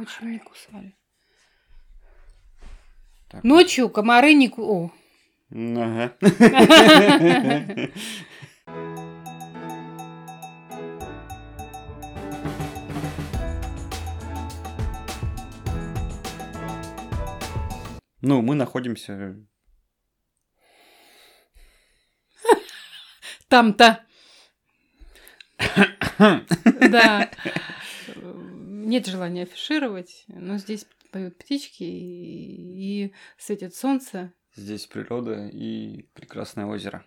Меня очень не кусали. Так. Ночью комары не кусали. Ага. Ну, мы находимся... Там-то. Да. Нет желания афишировать, но здесь поют птички и светит солнце. Здесь природа и прекрасное озеро.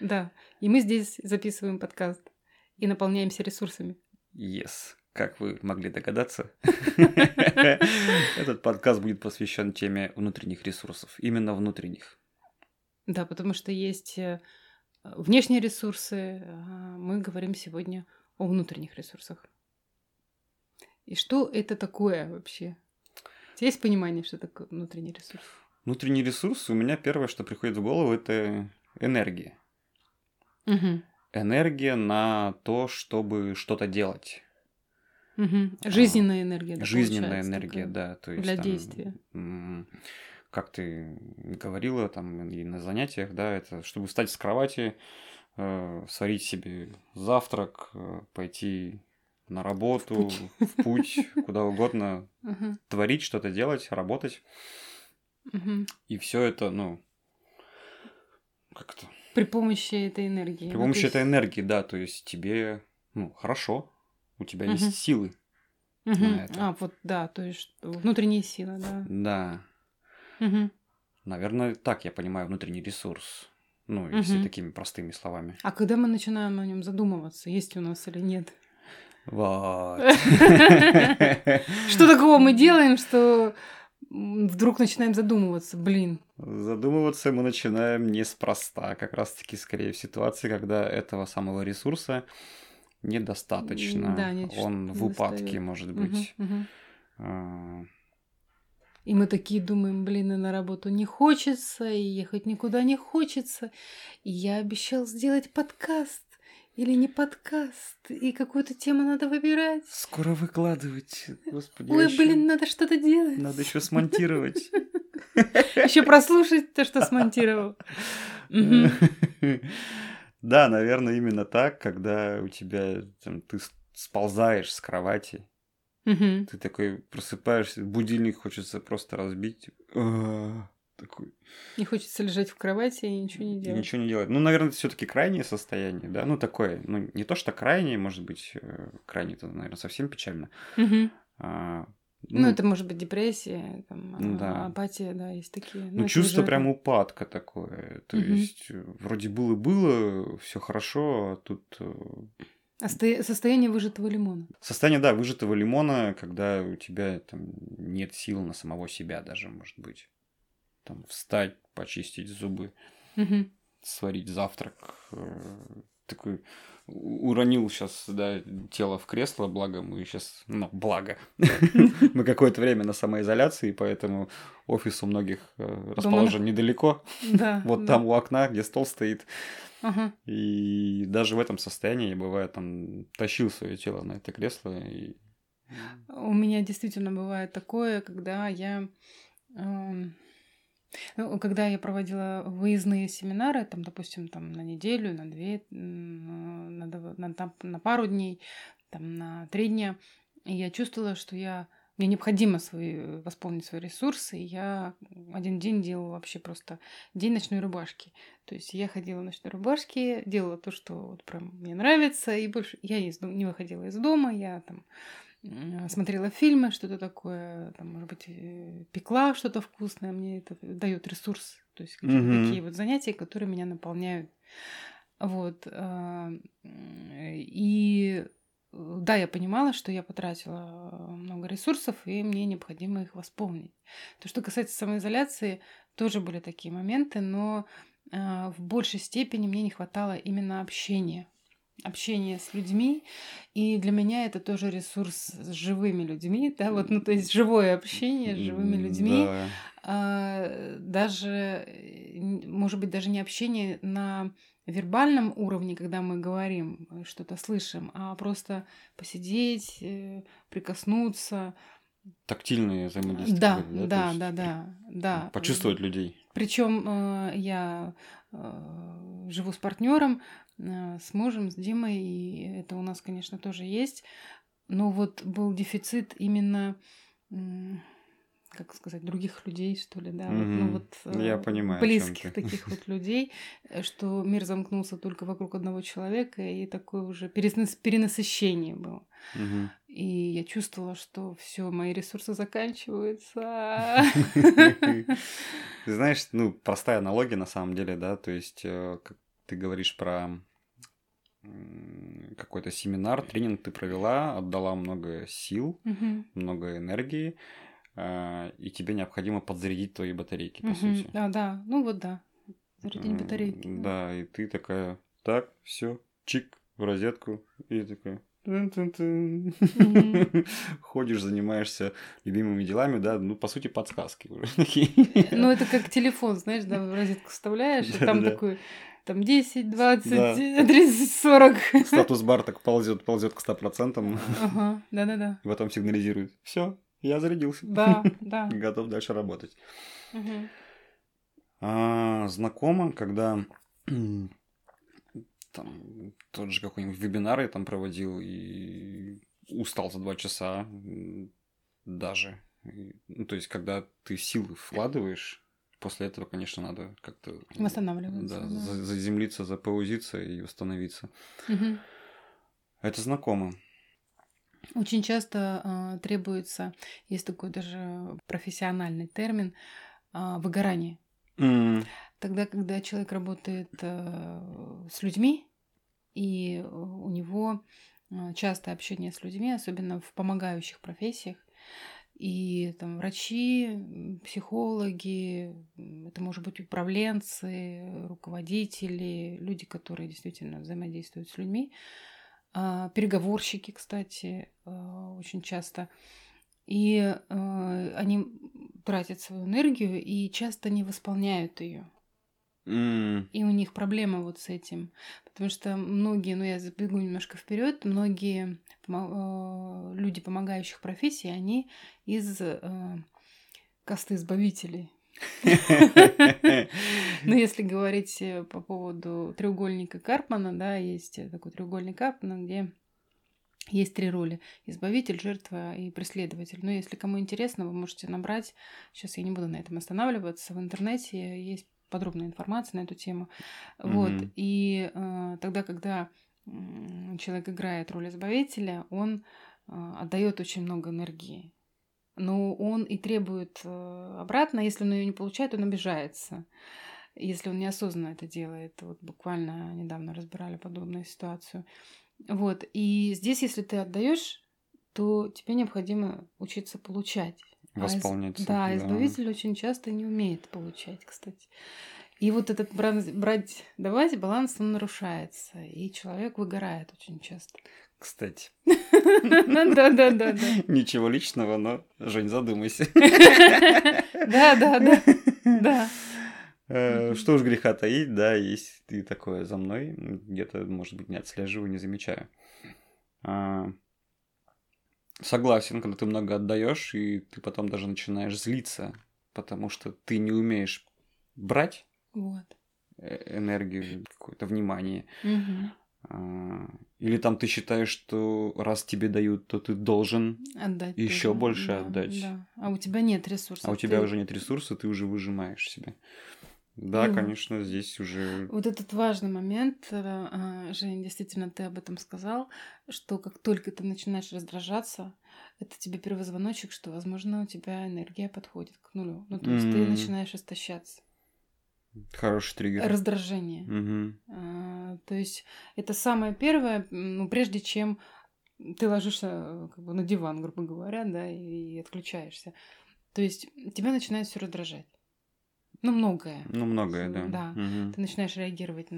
Да. И мы здесь записываем подкаст и наполняемся ресурсами. Yes. Как вы могли догадаться, этот подкаст будет посвящен теме внутренних ресурсов. Именно внутренних. Да, потому что есть... внешние ресурсы, мы говорим сегодня о внутренних ресурсах. И что это такое вообще? У тебя есть понимание, что такое внутренний ресурс? Внутренний ресурс, у меня первое, что приходит в голову, это энергия. Угу. Энергия на то, чтобы что-то делать. Угу. Жизненная энергия. Да, жизненная энергия, да. То есть, для там, действия. Как ты говорила там и на занятиях, да, это чтобы встать с кровати, сварить себе завтрак, пойти на работу, в путь куда угодно, творить, что-то делать, работать. И все это, ну, как-то... При помощи этой энергии. При помощи этой энергии, да, то есть тебе, ну, хорошо, у тебя есть силы на это. А, вот, да, то есть внутренние силы, да. Да. Угу. Наверное, так я понимаю внутренний ресурс. Ну, если такими простыми словами. А когда мы начинаем о нем задумываться, есть у нас или нет? Вот. Что такого мы делаем, что вдруг начинаем задумываться? Блин. Задумываться мы начинаем неспроста. Как раз-таки, скорее, в ситуации, когда этого самого ресурса недостаточно. Да, он в упадке, может быть. И мы такие думаем, блин, и на работу не хочется, и ехать никуда не хочется. И я обещал сделать подкаст или не подкаст, и какую-то тему надо выбирать. Скоро выкладывать, господи. Ой, еще... блин, надо что-то делать. Надо еще смонтировать. Еще прослушать то, что смонтировал. Да, наверное, именно так, когда у тебя ты сползаешь с кровати. Ты такой просыпаешься, будильник хочется просто разбить. Такой. Не хочется лежать в кровати и ничего не делать. Ничего не делать. Ну, наверное, это все-таки крайнее состояние, да. Ну, такое. Ну, не то, что крайнее, может быть, крайнее это, наверное, совсем печально. Ну, это может быть депрессия, там, да. Апатия, да, есть такие. Ну, чувство прям упадка такое. То есть, вроде было, все хорошо, а тут. Состояние выжатого лимона. Состояние, да, выжатого лимона, когда у тебя там нет сил на самого себя даже, может быть. Там встать, почистить зубы, сварить завтрак. Такой уронил сейчас, да, тело в кресло, благо мы сейчас... Ну, благо. Мы какое-то время на самоизоляции, поэтому офис у многих расположен недалеко. Вот там у окна, где стол стоит. И даже в этом состоянии я, бывает, там тащил свое тело на это кресло. И... У меня действительно бывает такое, когда я проводила выездные семинары, там, допустим, там, на неделю, на две, на пару дней, там, на 3 дня, и я чувствовала, что мне необходимо восполнить свои ресурсы. И я один день делала вообще просто день ночной рубашки. То есть я ходила в ночной рубашке, делала то, что вот прям мне нравится, и больше я не выходила из дома, я там смотрела фильмы, что-то такое, там, может быть, пекла что-то вкусное, мне это дает ресурс. То есть какие-то такие вот занятия, которые меня наполняют. Вот. И да, я понимала, что я потратила много ресурсов, и мне необходимо их восполнить. То, что касается самоизоляции, тоже были такие моменты, но в большей степени мне не хватало именно общения. Общение с людьми, и для меня это тоже ресурс с живыми людьми, да, вот, ну, то есть живое общение с живыми людьми, да. Даже, может быть, даже не общение на вербальном уровне, когда мы говорим, что-то слышим, а просто посидеть, прикоснуться, тактильные взаимодействия. Да. Почувствовать людей. Причем я живу с партнером, с мужем, с Димой, и это у нас, конечно, тоже есть. Но вот был дефицит именно, как сказать, других людей, что ли, да, я понимаю, близких таких вот людей, что мир замкнулся только вокруг одного человека, и такое уже перенасыщение было. И я чувствовала, что все, мои ресурсы заканчиваются. Знаешь, простая аналогия на самом деле, да, то есть, как ты говоришь про какой-то семинар, тренинг ты провела, отдала много сил, много энергии, и тебе необходимо подзарядить твои батарейки, по сути. Да. Зарядить батарейки. Да, и ты такая, так, все, чик, в розетку, и такая... Ходишь, занимаешься любимыми делами, да, по сути, подсказки уже. Ну, это как телефон, знаешь, да, в розетку вставляешь, и там такой... Там 10, 20, 30, 40. Статус-бар так ползет к 100%. Да-да-да. И потом сигнализирует. Все, я зарядился. Да. Готов дальше работать. Знакомо, когда там тот же какой-нибудь вебинар я там проводил и устал за 2 часа даже. Ну, то есть, когда ты силы вкладываешь... После этого, конечно, надо как-то... Восстанавливаться. Да, заземлиться, запаузиться и восстановиться. Это знакомо. Очень часто требуется, есть такой даже профессиональный термин, выгорание. Тогда, когда человек работает с людьми, и у него часто общение с людьми, особенно в помогающих профессиях, и там врачи, психологи, это может быть управленцы, руководители, люди, которые действительно взаимодействуют с людьми. Переговорщики, кстати, очень часто. И они тратят свою энергию и часто не восполняют ее. И у них проблема вот с этим. Потому что многие, я забегу немножко вперед, многие люди, помогающих профессии, они из касты избавителей. Но если говорить по поводу треугольника Карпмана, да, есть такой треугольник Карпмана, где есть 3 роли: избавитель, жертва и преследователь. Но если кому интересно, вы можете набрать. Сейчас я не буду на этом останавливаться. В интернете есть подробная информация на эту тему. Вот. И тогда, когда человек играет роль избавителя, он отдает очень много энергии. Но он и требует обратно. Если он ее не получает, он обижается. Если он неосознанно это делает. Вот буквально недавно разбирали подобную ситуацию. Вот. И здесь, если ты отдаешь, то тебе необходимо учиться получать. Восполняться. Да, избавитель очень часто не умеет получать, кстати. И вот этот брать-давать баланс, он нарушается. И человек выгорает очень часто. Кстати. Да. Ничего личного, но, Жень, задумайся. Да. Что уж греха таить, да, есть и такое за мной. Где-то, может быть, не отслеживаю, не замечаю. Согласен, когда ты много отдаешь, и ты потом даже начинаешь злиться, потому что ты не умеешь брать энергию, какое-то внимание. Или там ты считаешь, что раз тебе дают, то ты должен отдать еще больше отдать. Да. А у тебя нет ресурсов. Уже нет ресурса, ты уже выжимаешь себя. Да, конечно, здесь уже... Вот этот важный момент, Жень, действительно, ты об этом сказал, что как только ты начинаешь раздражаться, это тебе первый звоночек, что, возможно, у тебя энергия подходит к нулю. Ну, то есть ты начинаешь истощаться. Хороший триггер. Раздражение. То есть это самое первое, прежде чем ты ложишься на диван, грубо говоря, да, и отключаешься. То есть тебя начинает все раздражать. Многое. Ты начинаешь реагировать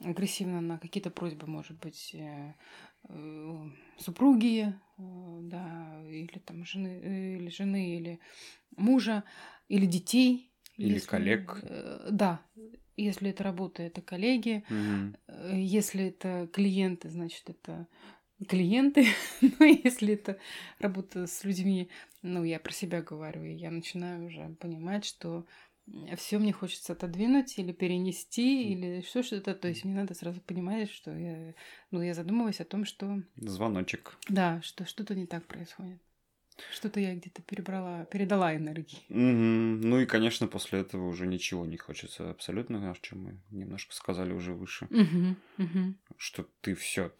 агрессивно на какие-то просьбы, может быть, супруги, да, или там жены, или мужа, или детей. Или коллег. Да, если это работа, это коллеги. Если это клиенты, значит, это клиенты, но если это работа с людьми, ну, я про себя говорю, и я начинаю уже понимать, что все мне хочется отодвинуть или перенести, или что-то. То есть мне надо сразу понимать, что я задумываюсь о том, что... Звоночек. Да, что что-то не так происходит. Что-то я где-то передала энергии. Mm-hmm. Ну и, конечно, после этого уже ничего не хочется абсолютно, о чем мы немножко сказали уже выше. Mm-hmm. Mm-hmm. Что ты все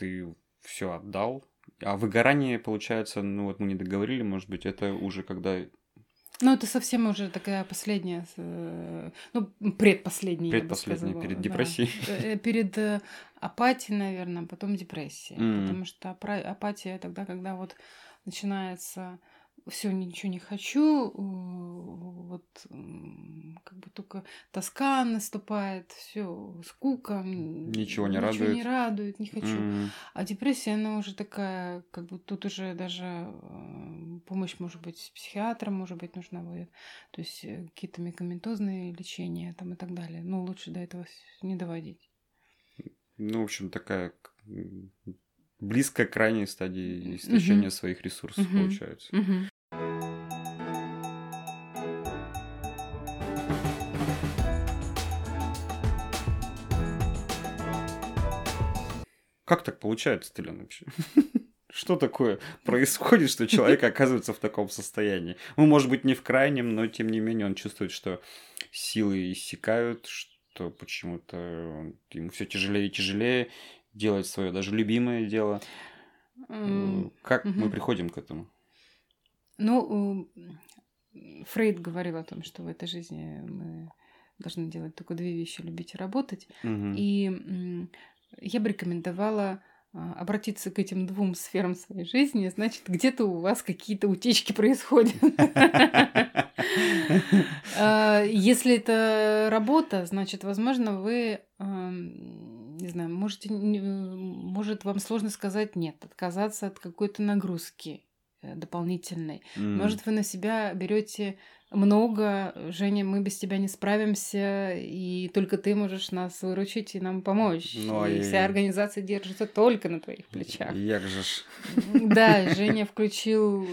отдал. А выгорание, получается, ну вот мы не договорили, может быть, это уже когда... Ну, это совсем уже такая последняя, предпоследняя, перед депрессией. Да. Перед апатией, наверное, потом депрессией. Mm-hmm. Потому что апатия тогда, когда вот начинается все, ничего не хочу, вот как бы только тоска наступает, все скука, ничего не радует, не хочу. Mm-hmm. А депрессия, она уже такая, как бы тут уже даже помощь, может быть, психиатром, может быть, нужна будет, то есть какие-то медикаментозные лечения там и так далее. Но лучше до этого не доводить. Ну, в общем, такая близко к крайней стадии истощения своих ресурсов, получается. Как так получается, Елена, вообще? Что такое происходит, что человек оказывается в таком состоянии? Ну, может быть, не в крайнем, но тем не менее он чувствует, что силы иссякают, что почему-то ему все тяжелее и тяжелее делать свое даже любимое дело. Как мы приходим к этому? Ну, Фрейд говорил о том, что в этой жизни мы должны делать только две вещи: любить и работать. И я бы рекомендовала обратиться к этим двум сферам своей жизни. Значит, где-то у вас какие-то утечки происходят. Если это работа, значит, возможно, вы... Не знаю, может вам сложно сказать нет, отказаться от какой-то нагрузки дополнительной. Может, вы на себя берете много, Женя, мы без тебя не справимся, и только ты можешь нас выручить и нам помочь. И вся организация держится только на твоих плечах. Як же ж. Да, Женя включил,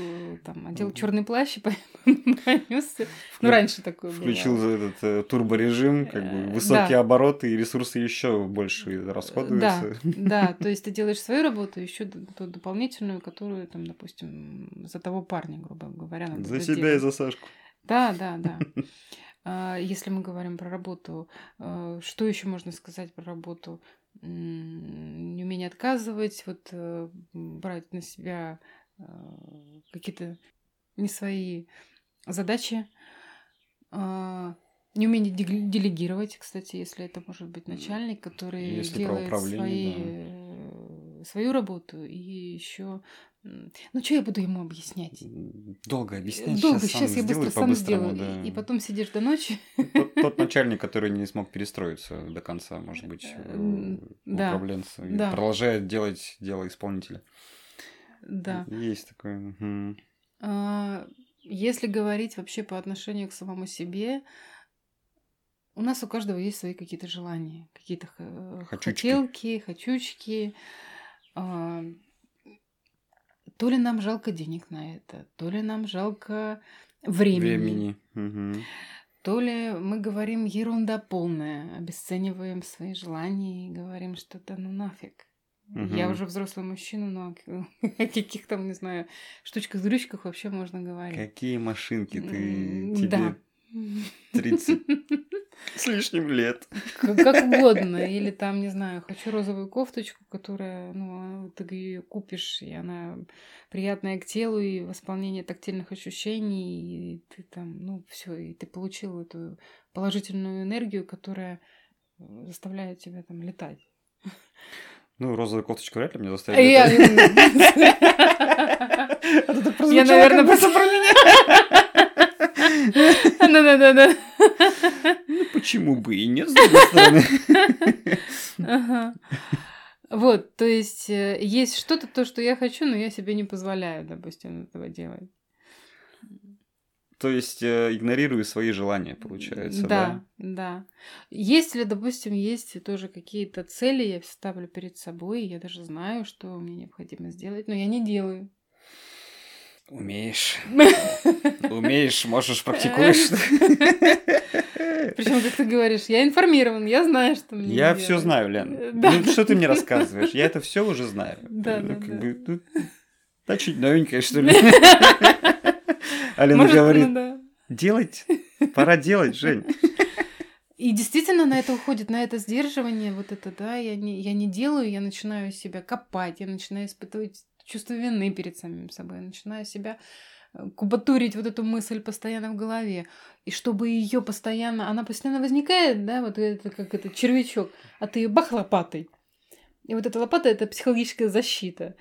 там, одел черный плащ и понёсся. Ну, раньше такое было. Включил этот турборежим, как бы высокие обороты, и ресурсы еще больше расходуются. Да, то есть ты делаешь свою работу, еще ту дополнительную, которую, там, допустим, за того парня, грубо говоря, надо сделать. За себя и за Сашку. Да. Если мы говорим про работу, что еще можно сказать про работу? Неумение отказывать, вот брать на себя какие-то не свои задачи. Неумение делегировать, кстати, если это может быть начальник, который делает свою работу и еще... Ну, что я буду ему объяснять? Долго объяснять. Сейчас я быстро сам сделаю. Да. И потом сидишь до ночи. Тот начальник, который не смог перестроиться до конца, может быть, управленца, продолжает делать дело исполнителя. Да. Есть такое. Если говорить вообще по отношению к самому себе, у нас у каждого есть свои какие-то желания, какие-то хочучки. То ли нам жалко денег на это, то ли нам жалко времени. То ли мы говорим ерунда полная, обесцениваем свои желания и говорим, что да ну нафиг. Я уже взрослый мужчина, но о каких там, не знаю, штучках-дрючках вообще можно говорить. Какие машинки тебе 30 с лишним лет. Как угодно. Или там, не знаю, хочу розовую кофточку, которая, ну, ты ее купишь, и она приятная к телу, и восполнение тактильных ощущений, и ты там, ну, все, и ты получил эту положительную энергию, которая заставляет тебя там летать. Ну, розовую кофточку вряд ли мне заставили. Я, наверное, просто про меня. Да. Ну, почему бы и нет, с другой стороны. Ага. Вот, то есть, есть что-то, то, что я хочу, но я себе не позволяю, допустим, этого делать. То есть игнорирую свои желания, получается, да? Да, да. Если, допустим, есть тоже какие-то цели, я ставлю перед собой, и я даже знаю, что мне необходимо сделать, но я не делаю. Умеешь. Умеешь, можешь, практикуешь. Причем, как ты говоришь, я информирован, я знаю, что мне. Я все знаю, Лен. Ну, что ты мне рассказываешь? Я это все уже знаю. Да, да. Да, чуть новенькая, что ли. Алена говорит, делать, пора делать, Жень. И действительно на это уходит, на это сдерживание, вот это, да, я не делаю, я начинаю себя копать, я начинаю испытывать чувство вины перед самим собой, я начинаю себя кубатурить, вот эту мысль постоянно в голове. И чтобы ее постоянно, она постоянно возникает, да, вот это как этот червячок, а ты её бах лопатой. И вот эта лопата – это психологическая защита.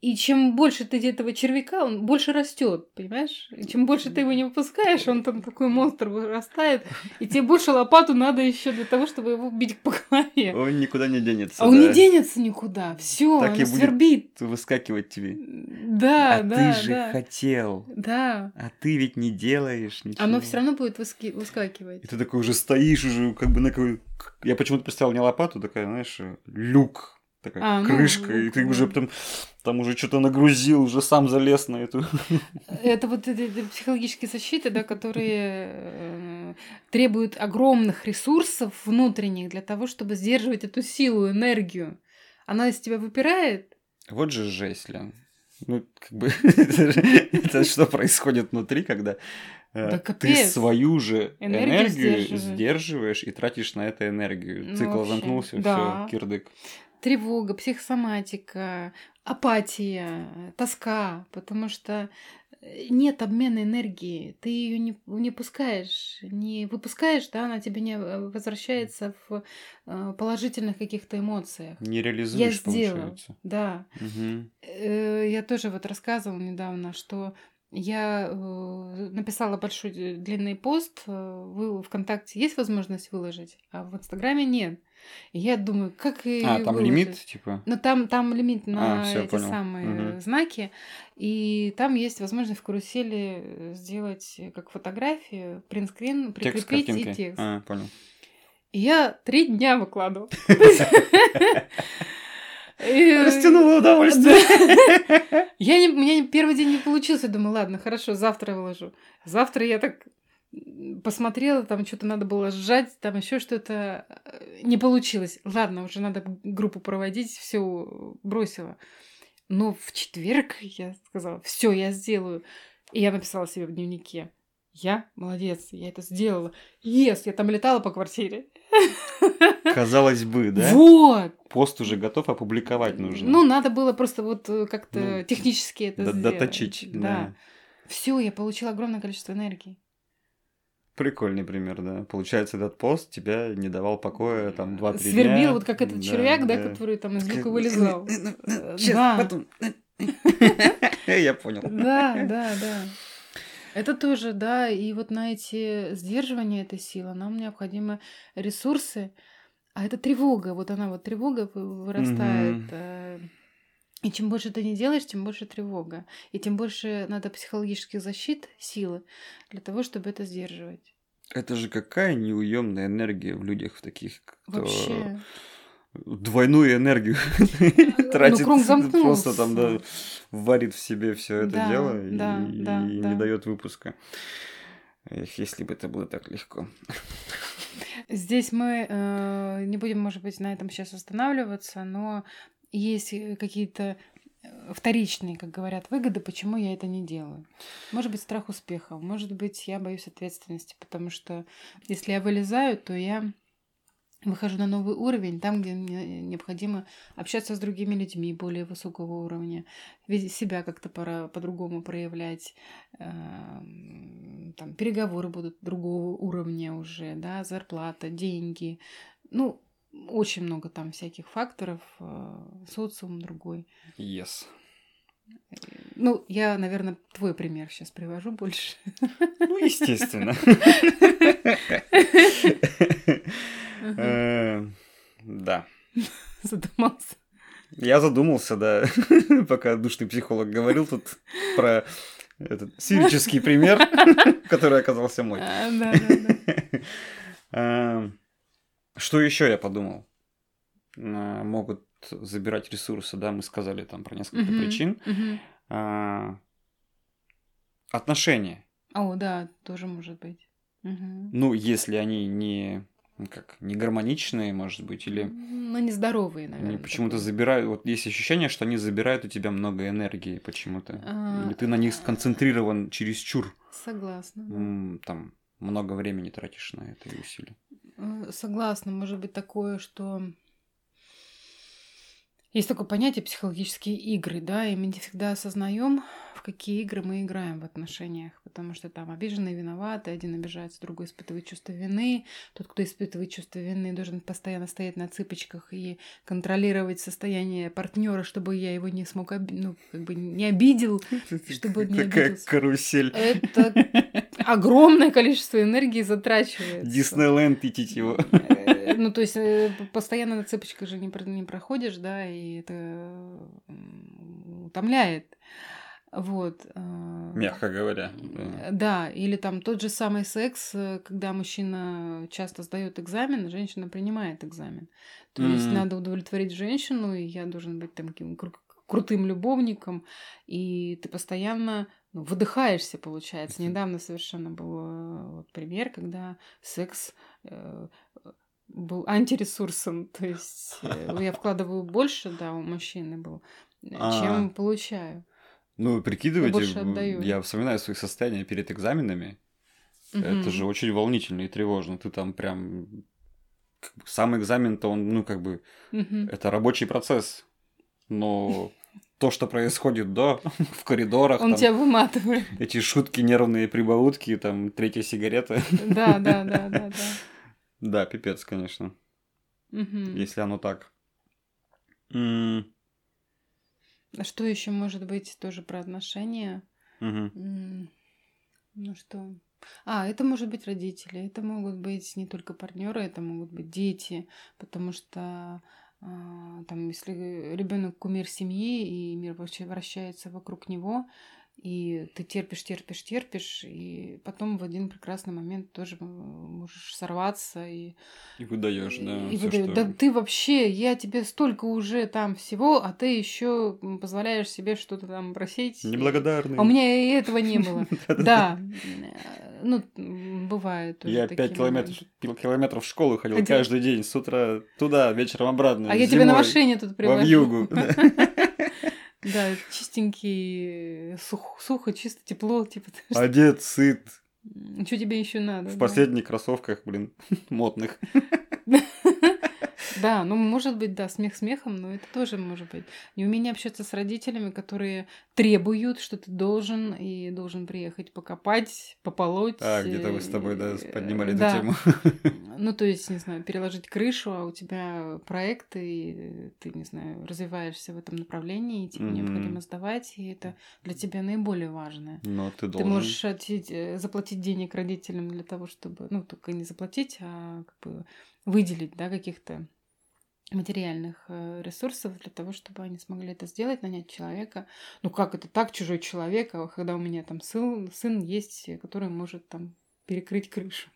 И чем больше ты этого червяка, он больше растет, понимаешь? И чем больше ты его не выпускаешь, он там такой монстр вырастает, и тебе больше лопату надо еще для того, чтобы его бить по голове. Он никуда не денется. А да? Он не денется никуда. Все, он и свербит. Будет выскакивать тебе. Да, да. А ты же хотел. Да. А ты ведь не делаешь ничего. Оно все равно будет выскакивать. И ты такой уже стоишь, уже как бы на какой. Я почему-то представил не лопату, такая, знаешь, люк. Такая крышка, и ты уже там уже что-то нагрузил, уже сам залез на эту. Это вот эти психологические защиты, да, которые требуют огромных ресурсов внутренних для того, чтобы сдерживать эту силу, энергию. Она из тебя выпирает. Вот же жесть, Лен. Ну, как бы, это что происходит внутри, когда ты свою же энергию сдерживаешь и тратишь на это энергию. Цикл замкнулся, все, кирдык. Тревога, психосоматика, апатия, тоска, потому что нет обмена энергии, ты ее не пускаешь, не выпускаешь, да, она тебе не возвращается в положительных каких-то эмоциях. Не реализуешь, получается. Да. Угу. Я тоже вот рассказывала недавно, что я написала большой длинный пост, вы ВКонтакте есть возможность выложить, а в Инстаграме нет. И я думаю, как и там выложить? Лимит, типа? Ну, там лимит на эти самые знаки, и там есть возможность в карусели сделать как фотографию, принтскрин, прикрепить текст, и текст. А, понял. И я 3 дня выкладывала. Растянула удовольствие. У меня первый день не получился. Я думаю, ладно, хорошо, завтра выложу. Завтра я так посмотрела, там что-то надо было сжать, там еще что-то не получилось. Ладно, уже надо группу проводить, все бросила. Но в четверг я сказала, все, я сделаю. И я написала себе в дневнике. Я молодец, я это сделала. Я там летала по квартире. Казалось бы, да? Вот! Пост уже готов, опубликовать нужно. Ну, надо было просто вот как-то технически это сделать. Доточить. Да. Все, я получила огромное количество энергии. Прикольный пример, да. Получается, этот пост тебя не давал покоя там 2-3 дня. Свербил, вот как этот червяк, да, который там из люка вылезал. Сейчас, потом. Я понял. Да. Это тоже, да, и вот на эти сдерживания этой силы нам необходимы ресурсы, а это тревога, вот она вот тревога вырастает, и чем больше ты не делаешь, тем больше тревога, и тем больше надо психологических защит, силы для того, чтобы это сдерживать. Это же какая неуемная энергия в людях в таких, кто... Вообще... Двойную энергию тратит, просто там варит в себе все это дело и не дает выпуска. Эх, если бы это было так легко. Здесь мы не будем, может быть, на этом сейчас останавливаться, но есть какие-то вторичные, как говорят, выгоды, почему я это не делаю. Может быть, страх успеха, может быть, я боюсь ответственности, потому что если я вылезаю, то я выхожу на новый уровень, там, где мне необходимо общаться с другими людьми более высокого уровня, себя как-то пора по-другому проявлять, там, переговоры будут другого уровня уже, да, зарплата, деньги, ну, очень много там всяких факторов, социум другой. Yes. Ну, я, наверное, твой пример сейчас привожу больше. Ну, естественно. Да. Задумался. Я задумался, да. Пока душный психолог говорил тут про этот сирический пример, который оказался мой. Что еще я подумал? Могут забирать ресурсы, да, мы сказали там про несколько причин. Отношения. О, да, тоже может быть. Ну, если они не гармоничные, может быть, или... Ну, нездоровые, наверное. Они почему-то забирают... Вот есть ощущение, что они забирают у тебя много энергии почему-то. Или ты на них сконцентрирован чересчур. Согласна. Да. Там много времени тратишь на это и усилия. Согласна. Может быть такое, что... Есть такое понятие психологические игры, да, и мы не всегда осознаем, в какие игры мы играем в отношениях, потому что там обиженные виноваты, один обижается, другой испытывает чувство вины, тот, кто испытывает чувство вины, должен постоянно стоять на цыпочках и контролировать состояние партнера, чтобы я его не смог, не обидел, чтобы он не обиделся. Такая карусель. Это огромное количество энергии затрачивается. Диснейленд идти его. Ну, то есть, постоянно на цепочках же не проходишь, да, и это утомляет. Вот. Мягко говоря. Да, или там тот же самый секс, когда мужчина часто сдает экзамен, женщина принимает экзамен. То есть, надо удовлетворить женщину, и я должен быть там крутым любовником, и ты постоянно... выдыхаешься, получается. Недавно совершенно был пример, когда секс был антиресурсом. То есть я вкладываю больше, да, у мужчины был, чем получаю. Ну, прикидывайте, я вспоминаю свои состояния перед экзаменами. Это же очень волнительно и тревожно. Ты там прям... Сам экзамен-то, он, это рабочий процесс. Но... То, что происходит, да, в коридорах. Он там, тебя выматывает. Эти шутки, нервные прибаутки, там, третья сигарета. Да. Да, пипец, конечно. Если оно так. Что еще может быть тоже про отношения? Ну что... это может быть родители, это могут быть не только партнеры, это могут быть дети, потому что... Там, если ребенок кумир семьи, и мир вообще вращается вокруг него, и ты терпишь, и потом в один прекрасный момент тоже можешь сорваться. И выдаешь, да. И выдаешь. Да ты вообще, я тебе столько уже там всего, а ты еще позволяешь себе что-то там просить. Неблагодарный. А у меня и этого не было. Да. Ну, бывает. Я 5 километров в школу ходил каждый день, с утра туда, вечером обратно. А я тебе на машине тут привожу. Вьюгу. Да, чистенький, сухо, чисто, тепло. Одет, сыт. Что тебе еще надо? В последних кроссовках, модных. Да, может быть, да, смех смехом, но это тоже может быть. Неумение общаться с родителями, которые требуют, что ты должен приехать покопать, пополоть. Где-то вы с тобой, да, поднимали эту тему. Ну, то есть, не знаю, переложить крышу, а у тебя проект, и ты, не знаю, развиваешься в этом направлении, и тебе необходимо сдавать, и это для тебя наиболее важное. Но ты должен. Ты можешь заплатить денег родителям для того, чтобы, только не заплатить, а выделить, да, каких-то материальных ресурсов для того, чтобы они смогли это сделать, нанять человека. Ну как это так, чужой человек, когда у меня там сын есть, который может там перекрыть крышу.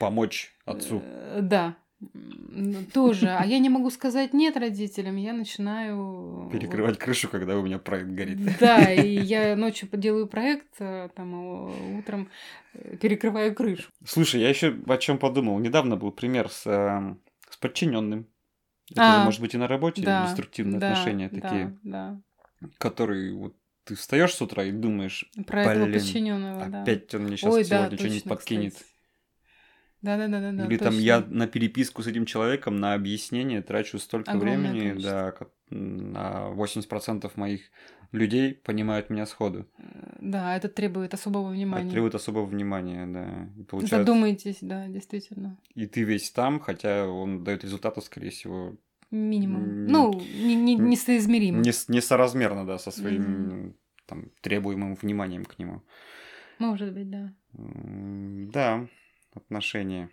Помочь отцу. Да. Тоже. А я не могу сказать нет родителям, я начинаю... Перекрывать крышу, когда у меня проект горит. Да, и я ночью делаю проект, там утром перекрываю крышу. Слушай, я еще о чем подумал. Недавно был пример с подчиненным. Это же может быть и на работе, да, деструктивные отношения такие, да. Которые вот ты встаешь с утра и думаешь, про этого подчиненного, да. Опять он мне сейчас сегодня что-нибудь подкинет. Кстати. Да. Или точно. Там я на переписку с этим человеком, на объяснение трачу столько времени, количество. Да, 80% моих людей понимают меня сходу. Да, это требует особого внимания. Это требует особого внимания, да. И получается... Задумайтесь, да, действительно. И ты весь там, хотя он дает результаты, скорее всего... Минимум. Несоизмеримо. Несоразмерно, да, со своим требуемым вниманием к нему. Может быть, да. Да. Отношения.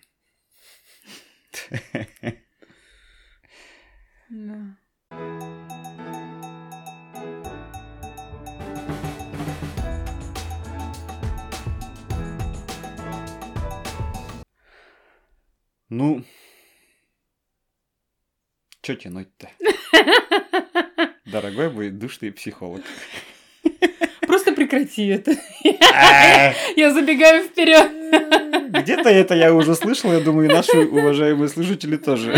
Да. Ну, чё тянуть-то? Дорогой мой душный психолог. Просто прекрати это. Я забегаю вперед. Где-то это я уже слышал, я думаю, наши уважаемые слушатели тоже.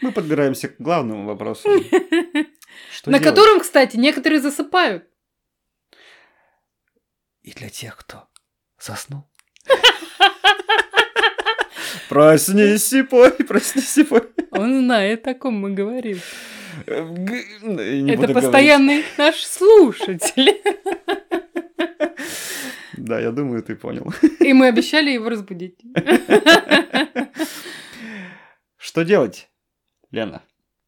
Мы подбираемся к главному вопросу. На котором, кстати, некоторые засыпают. И для тех, кто заснул. Проснись и пой, проснись и пой. Он знает, о ком мы говорим. Это постоянный наш слушатель. Да, я думаю, ты понял. И мы обещали его разбудить. Что делать, Лена?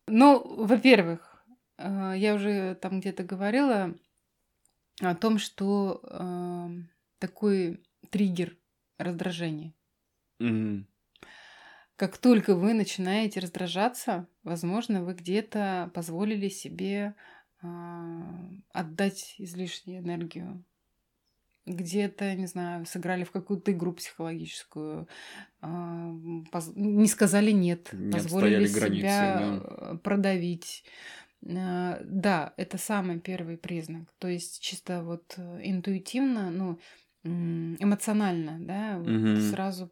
Ну, во-первых, я уже там где-то говорила о том, что такой триггер раздражения. Mm-hmm. Как только вы начинаете раздражаться, возможно, вы где-то позволили себе отдать излишнюю энергию. Где-то, не знаю, сыграли в какую-то игру психологическую, не сказали «нет», не позволили себя продавить. Да, это самый первый признак. То есть чисто вот интуитивно, ну, эмоционально, да, вот сразу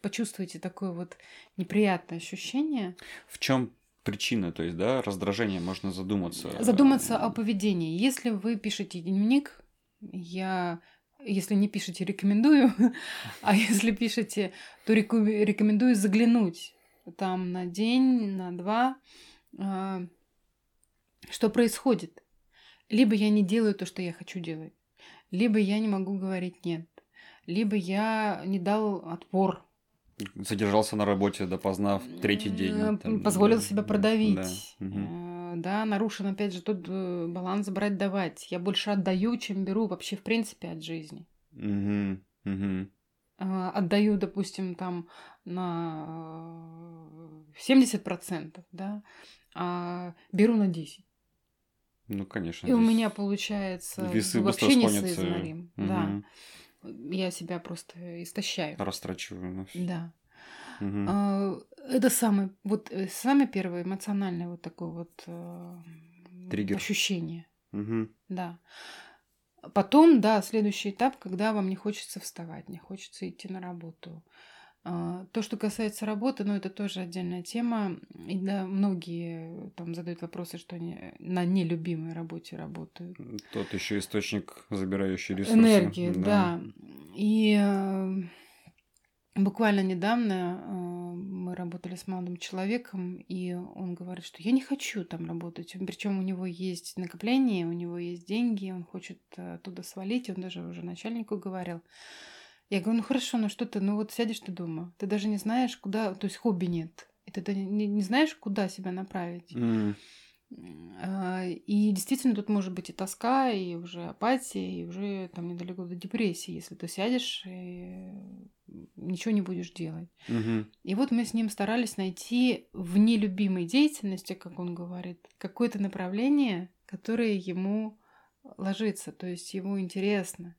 почувствуете такое вот неприятное ощущение. В чем причина, то есть, да, раздражение, можно задуматься. Задуматься о поведении. Если вы пишете дневник, если не пишете, рекомендую, а если пишете, то рекомендую заглянуть там на день, на два, что происходит. Либо я не делаю то, что я хочу делать. Либо я не могу говорить «нет», либо я не дал отпор. Задержался на работе допоздна в третий день. Там, позволил себя продавить. Да. Да, нарушен, опять же, тот баланс брать-давать. Я больше отдаю, чем беру вообще, в принципе, от жизни. Отдаю, допустим, там на 70%, да, а беру на 10%. Ну, конечно. И у меня получается весы вообще несоизмерим. Да. Я себя просто истощаю. Растрачиваю. Да. Это самое первое эмоциональное вот такое вот триггер. Ощущение. Да. Потом, да, следующий этап, когда вам не хочется вставать, не хочется идти на работу. То, что касается работы, ну, это тоже отдельная тема. И да, многие там задают вопросы, что они на нелюбимой работе работают. Тот еще источник, забирающий ресурсы. Энергии, да. И буквально недавно мы работали с молодым человеком, и он говорит, что я не хочу там работать. Причем у него есть накопление, у него есть деньги, он хочет оттуда свалить, он даже уже начальнику говорил. Я говорю, ну хорошо, ну что ты, ну вот сядешь ты дома, ты даже не знаешь, куда, то есть хобби нет, и ты не знаешь, куда себя направить. И действительно тут может быть и тоска, и уже апатия, и уже там недалеко до депрессии, если ты сядешь и ничего не будешь делать. И вот мы с ним старались найти в нелюбимой деятельности, как он говорит, какое-то направление, которое ему ложится, то есть ему интересно.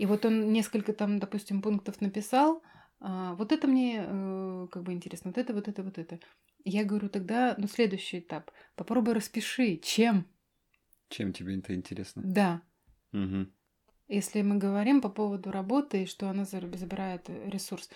И вот он несколько там, допустим, пунктов написал. Вот это мне как бы интересно, вот это, вот это, вот это. Я говорю, тогда, ну, следующий этап. Попробуй распиши, чем. Чем тебе это интересно? Да. Если мы говорим по поводу работы, что она забирает ресурс,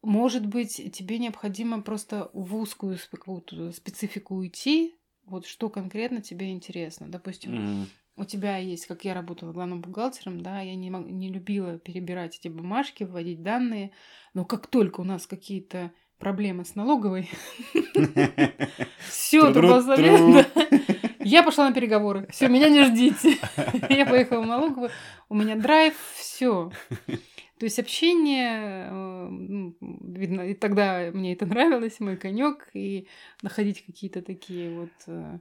может быть, тебе необходимо просто в узкую специфику уйти, вот что конкретно тебе интересно. Допустим, у тебя есть, как я работала главным бухгалтером, да, я не любила перебирать эти бумажки, вводить данные, но как только у нас какие-то проблемы с налоговой, все, я пошла на переговоры, все, меня не ждите, я поехала в налоговую, у меня драйв, все. То есть общение, видно, и тогда мне это нравилось, мой конек, и находить какие-то такие вот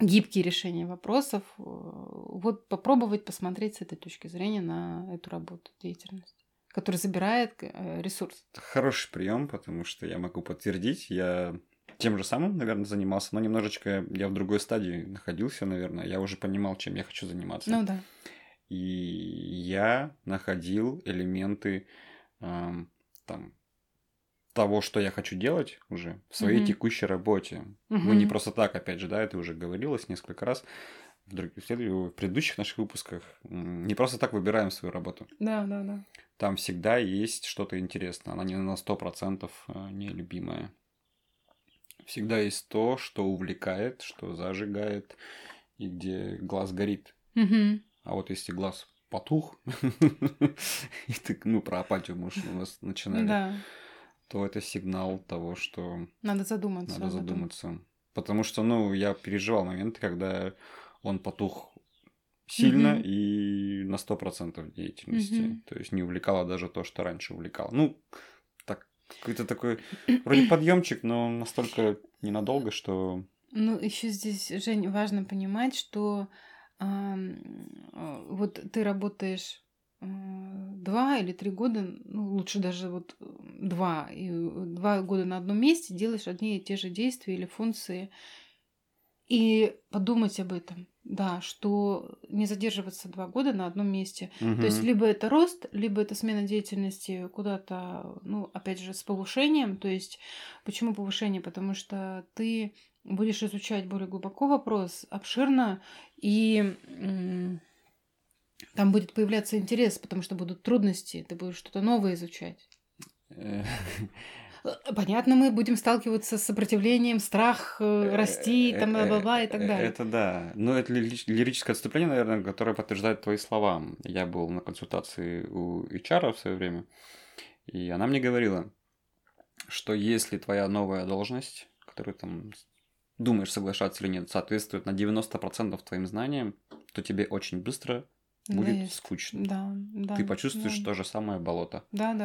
гибкие решения вопросов. Вот попробовать посмотреть с этой точки зрения на эту работу, деятельность, которая забирает ресурс. Хороший прием, потому что я могу подтвердить. Я тем же самым, наверное, занимался, но немножечко я в другой стадии находился, наверное. Я уже понимал, чем я хочу заниматься. Ну да. И я находил элементы там того, что я хочу делать уже в своей текущей работе. Ну, не просто так, опять же, да, это уже говорилось несколько раз в предыдущих наших выпусках. Не просто так выбираем свою работу. Да, да, да. Там всегда есть что-то интересное. Она не на 100% нелюбимая. Всегда есть то, что увлекает, что зажигает, и где глаз горит. А вот если глаз потух, и ты, ну, про апатию, может, у нас начинали, то это сигнал того, что... Надо задуматься. Надо задуматься. Потому что, ну, я переживал моменты, когда он потух сильно и на 100% деятельности. То есть не увлекало даже то, что раньше увлекало. Ну, так, какой-то такой вроде подъемчик, но настолько ненадолго, что... Ну, еще здесь, Жень, важно понимать, что вот ты работаешь 2 или 3 года, ну, лучше даже вот 2 года на одном месте, делаешь одни и те же действия или функции. И подумать об этом, да, что не задерживаться 2 года на одном месте. То есть либо это рост, либо это смена деятельности куда-то, ну, опять же, с повышением. То есть почему повышение? Потому что ты будешь изучать более глубоко вопрос, обширно, и там будет появляться интерес, потому что будут трудности, ты будешь что-то новое изучать. Понятно, мы будем сталкиваться с сопротивлением, страх, расти, там, бла-бла-бла и так далее. Это да. Но это лирическое отступление, наверное, которое подтверждает твои слова. Я был на консультации у HR в свое время, и она мне говорила, что если твоя новая должность, которую там думаешь, соглашаться или нет, соответствует на 90% твоим знаниям, то тебе очень быстро... будет скучно. Да, ты почувствуешь то же самое болото. Да.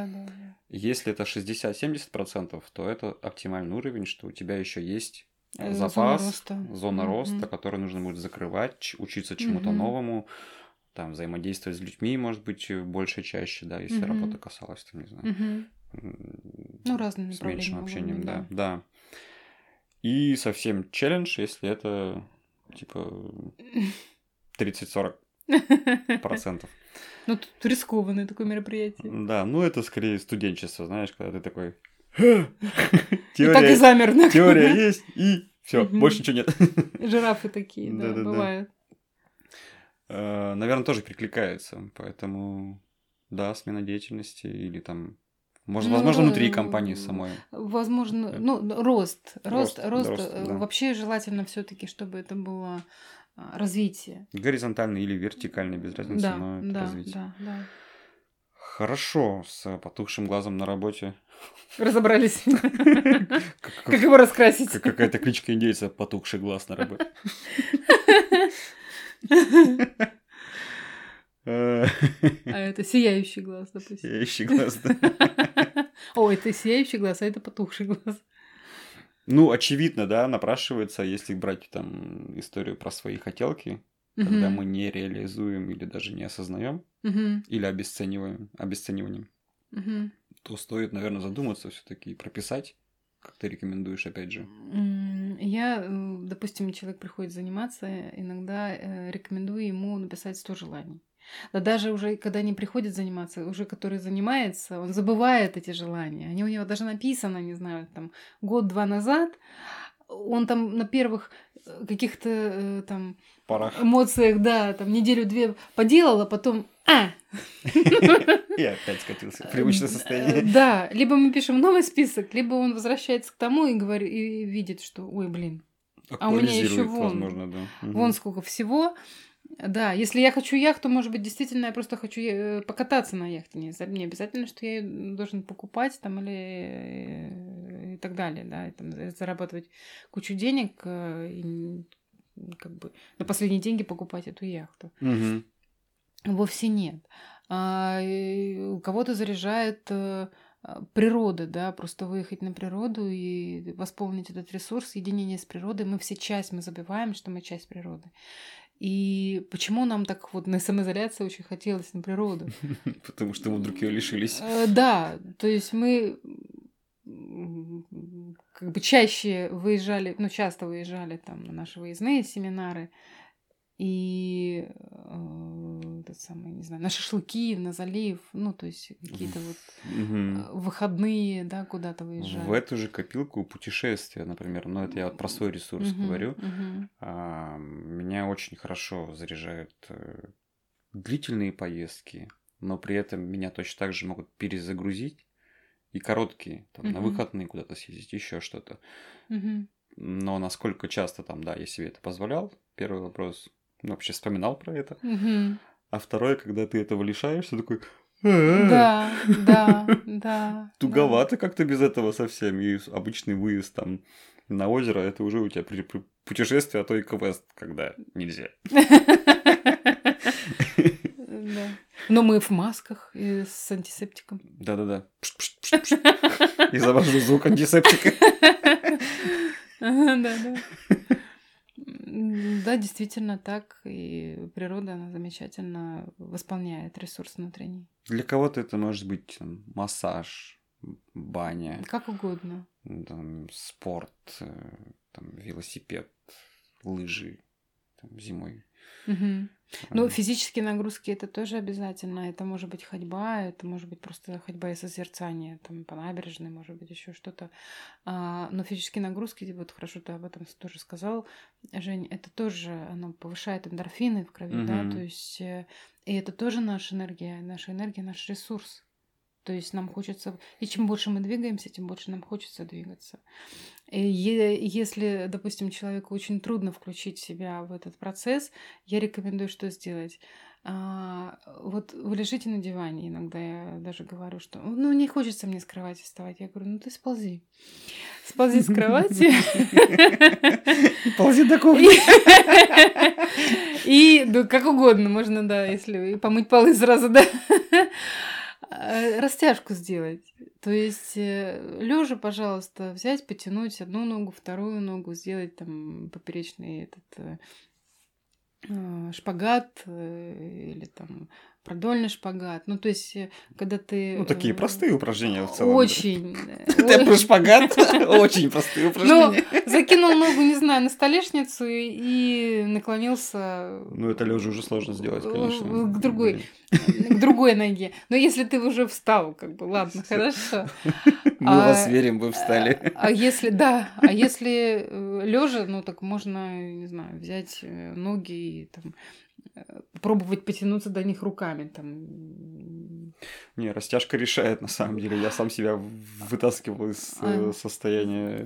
Если это 60-70%, то это оптимальный уровень, что у тебя еще есть запас, зона роста, которую нужно будет закрывать, учиться чему-то новому, там взаимодействовать с людьми, может быть, больше, чаще, да, если работа касалась, там, не знаю. Ну, разными с меньшим общением, да. И совсем челлендж, если это типа 30-40%. Ну, тут рискованное такое мероприятие. Да, ну это скорее студенчество, знаешь, когда ты такой... Теория есть, и все, больше ничего нет. Жирафы такие, да, бывают. Наверное, тоже перекликается, поэтому, да, смена деятельности или там... Возможно, внутри компании самой. Возможно, ну, рост. Вообще желательно все-таки, чтобы это было... развитие. Горизонтальный или вертикальный, без разницы, но это развитие. Да. Хорошо, с потухшим глазом на работе. Разобрались. Как его раскрасить? Какая-то кличка индейца, потухший глаз на работе. А это сияющий глаз, допустим. Сияющий глаз, да. О, это сияющий глаз, а это потухший глаз. Ну, очевидно, да, напрашивается, если брать там историю про свои хотелки, когда мы не реализуем или даже не осознаем, или обесцениванием, то стоит, наверное, задуматься все-таки и прописать, как ты рекомендуешь, опять же. Я, допустим, человек приходит заниматься, иногда рекомендую ему написать 100 желаний. Да даже уже, когда не приходит заниматься, уже который занимается, он забывает эти желания. Они у него даже написаны, не знаю, там, год-два назад. Он там на первых каких-то там парах, эмоциях, да, там неделю-две поделал, а потом и опять скатился в привычное состояние. Да, либо мы пишем новый список, либо он возвращается к тому и говорит, и видит, что, ой, блин, а у меня еще вон сколько всего. Да, если я хочу яхту, может быть, действительно я просто хочу покататься на яхте. Не обязательно, что я ее должен покупать там, или и так далее, да, и, там, зарабатывать кучу денег и как бы на последние деньги покупать эту яхту. Вовсе нет. У кого-то заряжает природа, да, просто выехать на природу и восполнить этот ресурс, единение с природой. Мы все часть, мы забываем, что мы часть природы. И почему нам так вот на самоизоляции очень хотелось на природу? Потому что мы вдруг её лишились. Да, то есть мы как бы чаще выезжали, ну, часто выезжали там на наши выездные семинары, и не знаю, на шашлыки, на залив, ну, то есть какие-то вот выходные, да, куда-то выезжать. В эту же копилку путешествия, например, но это я вот про свой ресурс говорю. Меня очень хорошо заряжают длительные поездки, но при этом меня точно так же могут перезагрузить и короткие, там, на выходные куда-то съездить, еще что-то. Но насколько часто там, да, я себе это позволял, первый вопрос, вообще вспоминал про это. А второе, когда ты этого лишаешься, такой... Да. Туговато как-то без этого совсем. И обычный выезд там на озеро, это уже у тебя путешествие, а то и квест, когда нельзя. Но мы в масках и с антисептиком. Да-да-да. И завожу звук антисептика. Да, действительно так, и природа, она замечательно восполняет ресурс внутренний. Для кого-то это может быть там, массаж, баня. Как угодно. Там, спорт, там, велосипед, лыжи там, зимой. Ну, физические нагрузки это тоже обязательно. Это может быть ходьба, это может быть просто ходьба и созерцание, там, по набережной, может быть, еще что-то. Но физические нагрузки, вот хорошо ты об этом тоже сказал, Жень, это тоже, оно повышает эндорфины в крови, да, то есть, и это тоже наша энергия, наш ресурс. То есть нам хочется... И чем больше мы двигаемся, тем больше нам хочется двигаться. И если, допустим, человеку очень трудно включить себя в этот процесс, я рекомендую что сделать? Вот вы лежите на диване, иногда я даже говорю, что ну не хочется мне с кровати вставать. Я говорю, ну ты сползи. Сползи с кровати. Ползи до кухни. И как угодно, можно, да, если помыть полы сразу, да. Растяжку сделать. То есть лежа, пожалуйста, взять, потянуть одну ногу, вторую ногу, сделать там поперечный этот шпагат или там продольный шпагат. Ну, то есть, когда ты... Ну, такие простые упражнения в целом. Очень. Ты про шпагат? Очень простые упражнения. Ну, закинул ногу, не знаю, на столешницу и наклонился... Ну, это лежа уже сложно сделать, конечно. К другой ноге. Но если ты уже встал, как бы, ладно, хорошо. Мы вас верим, вы встали. А если лежа, ну, так можно, не знаю, взять ноги и там... пробовать потянуться до них руками. Там. Не, растяжка решает, на самом деле. Я сам себя вытаскивал из состояния...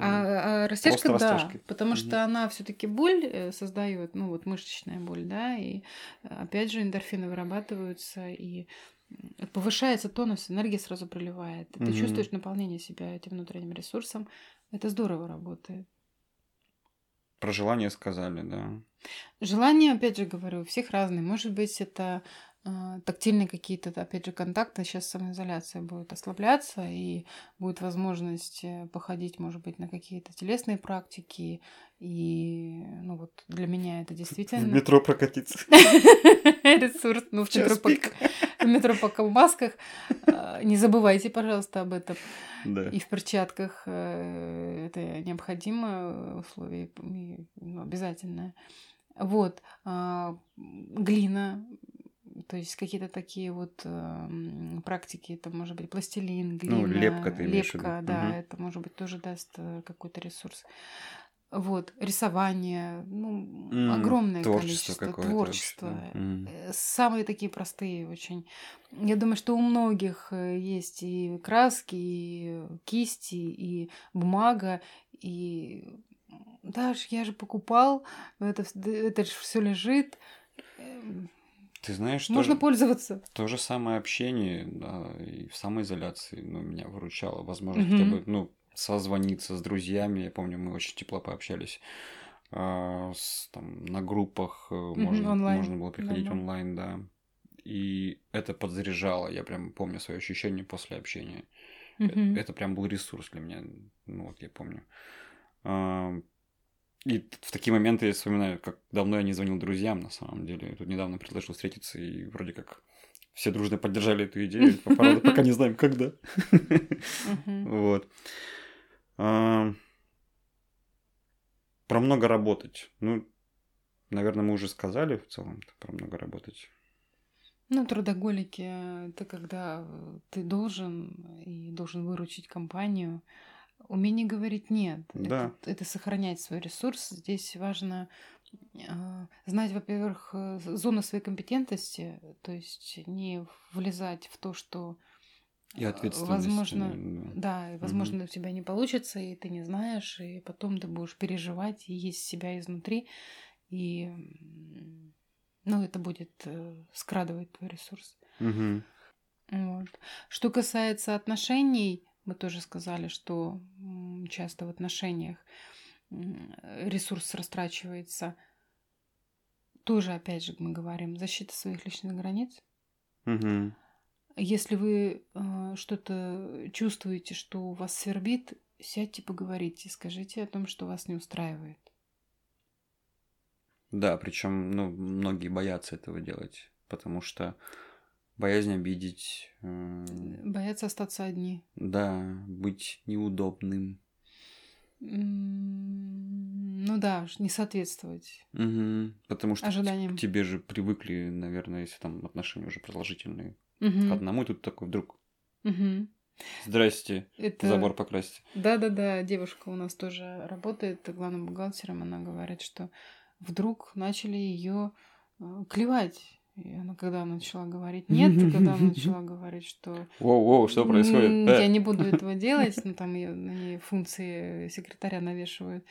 Растяжка, да, растяжкой. Потому что она все-таки боль создает, ну вот мышечная боль, да, и опять же эндорфины вырабатываются, и повышается тонус, энергия сразу приливает. Ты чувствуешь наполнение себя этим внутренним ресурсом. Это здорово работает. Про желание сказали, да. Желание, опять же говорю, у всех разные. Может быть, это тактильные какие-то, опять же, контакты. Сейчас самоизоляция будет ослабляться, и будет возможность походить, может быть, на какие-то телесные практики. И, ну, вот для меня это действительно... В метро прокатиться. Ресурс. Ну, в метро пока в масках. Не забывайте, пожалуйста, об этом. Да. И в перчатках это необходимо условие, обязательное. Вот. Глина, то есть какие-то такие вот практики, это может быть пластилин, глина. Ну, лепка ты имеешь в виду. Лепка, да, это может быть тоже даст какой-то ресурс. Вот, рисование, ну, огромное количество, творчество. Самые такие простые очень. Я думаю, что у многих есть и краски, и кисти, и бумага, и даже я же покупал, это же все лежит. Ты знаешь, можно пользоваться. То же самое общение, да, и в самоизоляции, меня выручало, возможно, хотя бы, созвониться с друзьями. Я помню, мы очень тепло пообщались. На группах можно было приходить онлайн, да. И это подзаряжало. Я прям помню свои ощущения после общения. Это прям был ресурс для меня. Ну, вот я помню. И в такие моменты я вспоминаю, как давно я не звонил друзьям, на самом деле. Тут недавно предложил встретиться, и вроде как все дружно поддержали эту идею. Правда, пока не знаем, когда. Вот. Про много работать. Ну, наверное, мы уже сказали в целом про много работать. Ну, трудоголики — это когда ты должен выручить компанию. Умение говорить «нет». Да. Это сохранять свой ресурс. Здесь важно знать, во-первых, зону своей компетентности, то есть не влезать в то, что и ответственность, возможно, да, возможно, у тебя не получится, и ты не знаешь, и потом ты будешь переживать и есть себя изнутри, и, ну, это будет скрадывать твой ресурс. Угу. Вот. Что касается отношений, мы тоже сказали, что часто в отношениях ресурс растрачивается. Тоже, опять же, мы говорим, защита своих личных границ. Угу. Если вы что-то чувствуете, что у вас свербит, сядьте, поговорите, скажите о том, что вас не устраивает. Да, причем, ну, многие боятся этого делать, потому что боязнь обидеть. Боятся остаться одни. Да, быть неудобным. Ну да, не соответствовать. Угу, потому что ожиданиям. К тебе же привыкли, наверное, если там отношения уже продолжительные. Угу. К одному, и тут такой вдруг. Угу. Здрасте, это... забор покрасьте. Да-да-да, девушка у нас тоже работает главным бухгалтером. Она говорит, что вдруг начали ее клевать. И она, когда она начала говорить «нет», когда она начала говорить, что... Воу-воу, что происходит? Я не буду этого делать, но там ее, на ней функции секретаря навешивают.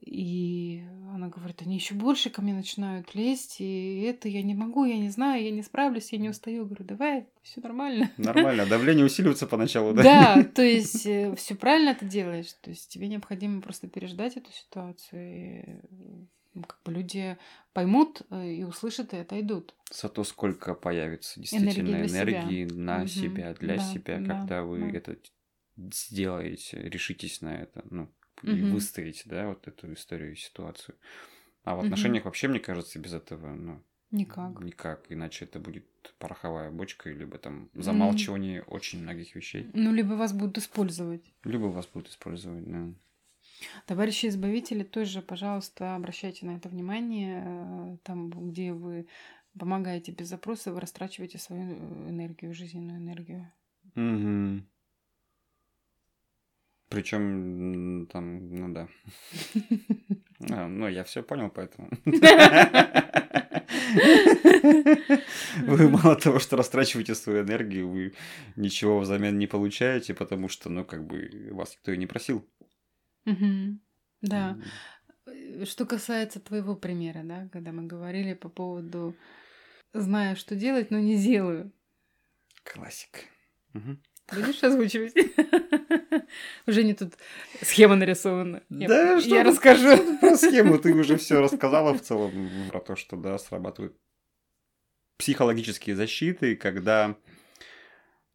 И она говорит, они еще больше ко мне начинают лезть, и это я не могу, я не знаю, я не справлюсь, я не устаю. Говорю, давай, все нормально. Нормально, давление усиливается поначалу, да? Да, то есть все правильно ты делаешь, то есть тебе необходимо просто переждать эту ситуацию, и... Как бы люди поймут и услышат, и отойдут. Зато сколько появится действительно энергии на себя, для себя, когда вы это сделаете, решитесь на это, ну, и выставите, да, вот эту историю и ситуацию. А в отношениях вообще, мне кажется, без этого, ну... Никак. Никак, иначе это будет пороховая бочка, либо там замалчивание очень многих вещей. Ну, либо вас будут использовать. Либо вас будут использовать, да. Товарищи избавители, тоже, пожалуйста, обращайте на это внимание. Там, где вы помогаете без запроса, вы растрачиваете свою энергию, жизненную энергию. Угу. Причем там, ну да. Ну, я все понял, поэтому. Вы мало того, что растрачиваете свою энергию, вы ничего взамен не получаете, потому что, ну, как бы, вас никто и не просил. Угу, да. Что касается твоего примера, да, когда мы говорили по поводу «знаю, что делать, но не делаю». Классика. Угу. Будешь озвучивать? Уже не тут схема нарисована. Да, я расскажу про схему. Ты уже все рассказала в целом про то, что, да, срабатывают психологические защиты, когда...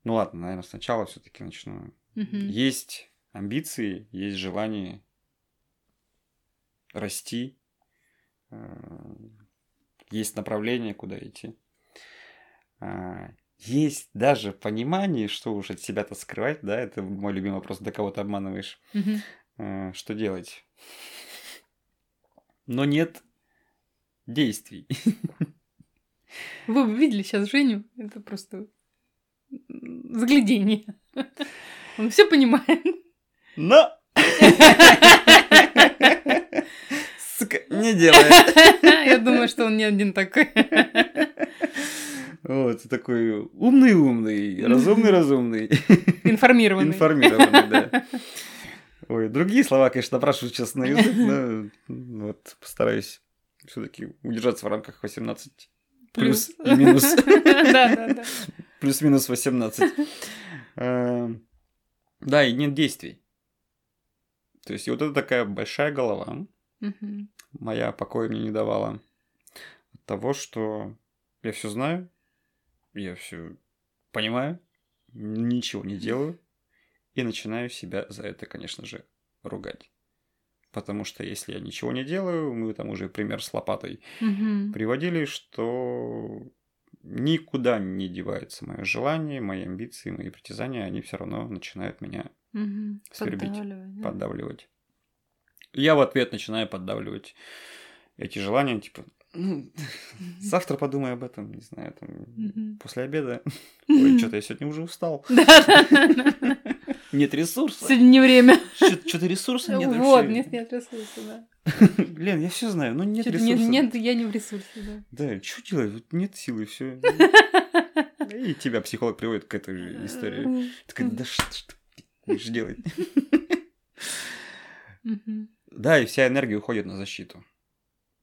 Ну ладно, наверное, сначала все-таки начну. Есть... амбиции, есть желание расти, есть направление, куда идти. Есть даже понимание, что уж от себя-то скрывать, да, это мой любимый вопрос, до кого ты обманываешь, что делать. Но нет действий. Вы бы видели сейчас Женю, это просто заглядение. Он все понимает. Но! Сука, не делает. Я думаю, что он не один такой. Вот, такой умный-умный, разумный-разумный. Информированный. Информированный, да. Ой, другие слова, конечно, напрашивают сейчас на язык, но вот постараюсь все-таки удержаться в рамках 18 плюс и минус. Да. Плюс-минус 18. Да, и нет действий. То есть, и вот это такая большая голова, моя покоя мне не давала, от того, что я все знаю, я все понимаю, ничего не делаю, и начинаю себя за это, конечно же, ругать. Потому что если я ничего не делаю, мы там уже пример с лопатой приводили, что никуда не девается мое желание, мои амбиции, мои притязания, они все равно начинают меня свербить, поддавливать. Я в ответ начинаю поддавливать эти желания, типа, ну, завтра подумай об этом, не знаю, там, после обеда. Ой, что-то я сегодня уже устал. Нет ресурсов. Сегодня не время. Что-то ресурса нет вообще. Вот, нет ресурса, да. Лен, я все знаю, но нет ресурса. Нет, я не в ресурсе, да. Да, что делать? Нет силы, все. И тебя психолог приводит к этой же истории. Такая, да что ты же делать? Да, и вся энергия уходит на защиту.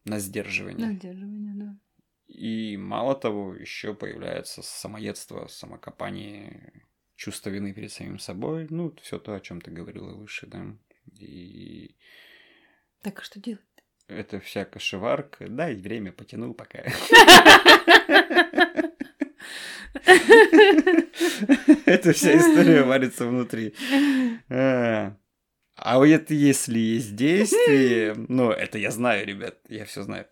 На сдерживание. На сдерживание, да. И мало того, еще появляется самоедство, самокопание, чувство вины перед самим собой. Ну, все то, о чем ты говорила выше, да. И... Так, а что делать? Это вся кошеварка. Да, и время потянул пока. Это вся история варится внутри. А вот если есть действие, ну, это я знаю, ребят, я все знаю.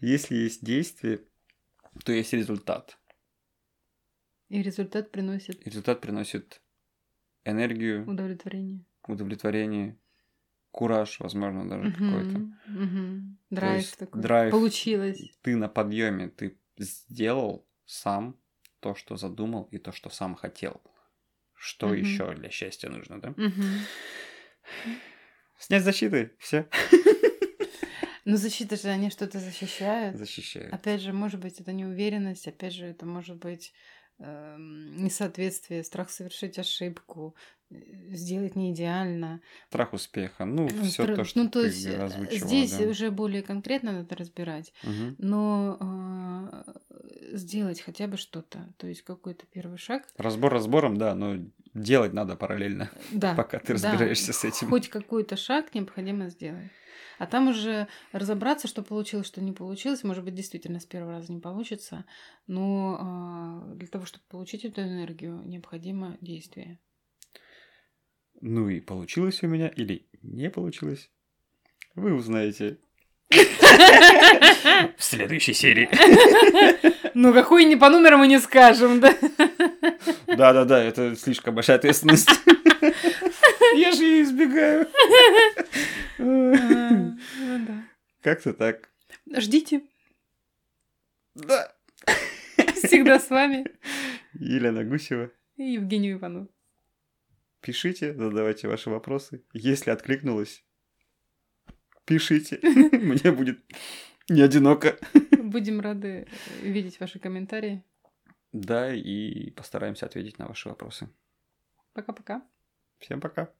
Если есть действие, то есть результат. И результат приносит? Результат приносит энергию. Удовлетворение. Удовлетворение. Кураж, возможно, даже какой-то. Драйв такой. Драйв. Получилось. Ты на подъеме, ты сделал сам то, что задумал, и то, что сам хотел. Что еще для счастья нужно, да? Снять защиты, все. Ну, защиты же, они что-то защищают. Защищают. Опять же, может быть, это неуверенность, опять же, это может быть несоответствие, страх совершить ошибку, сделать не идеально. Страх успеха, ну, все то, что ну, то ты есть озвучивала. Здесь да. уже более конкретно надо разбирать, но сделать хотя бы что-то, то есть какой-то первый шаг. Разбор разбором, да, но делать надо параллельно, да, пока ты разбираешься да, с этим. Хоть какой-то шаг необходимо сделать. А там уже разобраться, что получилось, что не получилось. Может быть, действительно с первого раза не получится, но для того, чтобы получить эту энергию, необходимо действие. Ну и получилось у меня или не получилось, вы узнаете в следующей серии. Ну, какой не по номеру мы не скажем, да? Да-да-да, это слишком большая ответственность. Я же ее избегаю. Как-то так. Ждите. Да. Всегда с вами. Елена Гусева. И Евгений Иванов. Пишите, задавайте ваши вопросы. Если откликнулось, пишите. Мне будет не одиноко. Будем рады видеть ваши комментарии. Да, и постараемся ответить на ваши вопросы. Пока-пока. Всем пока.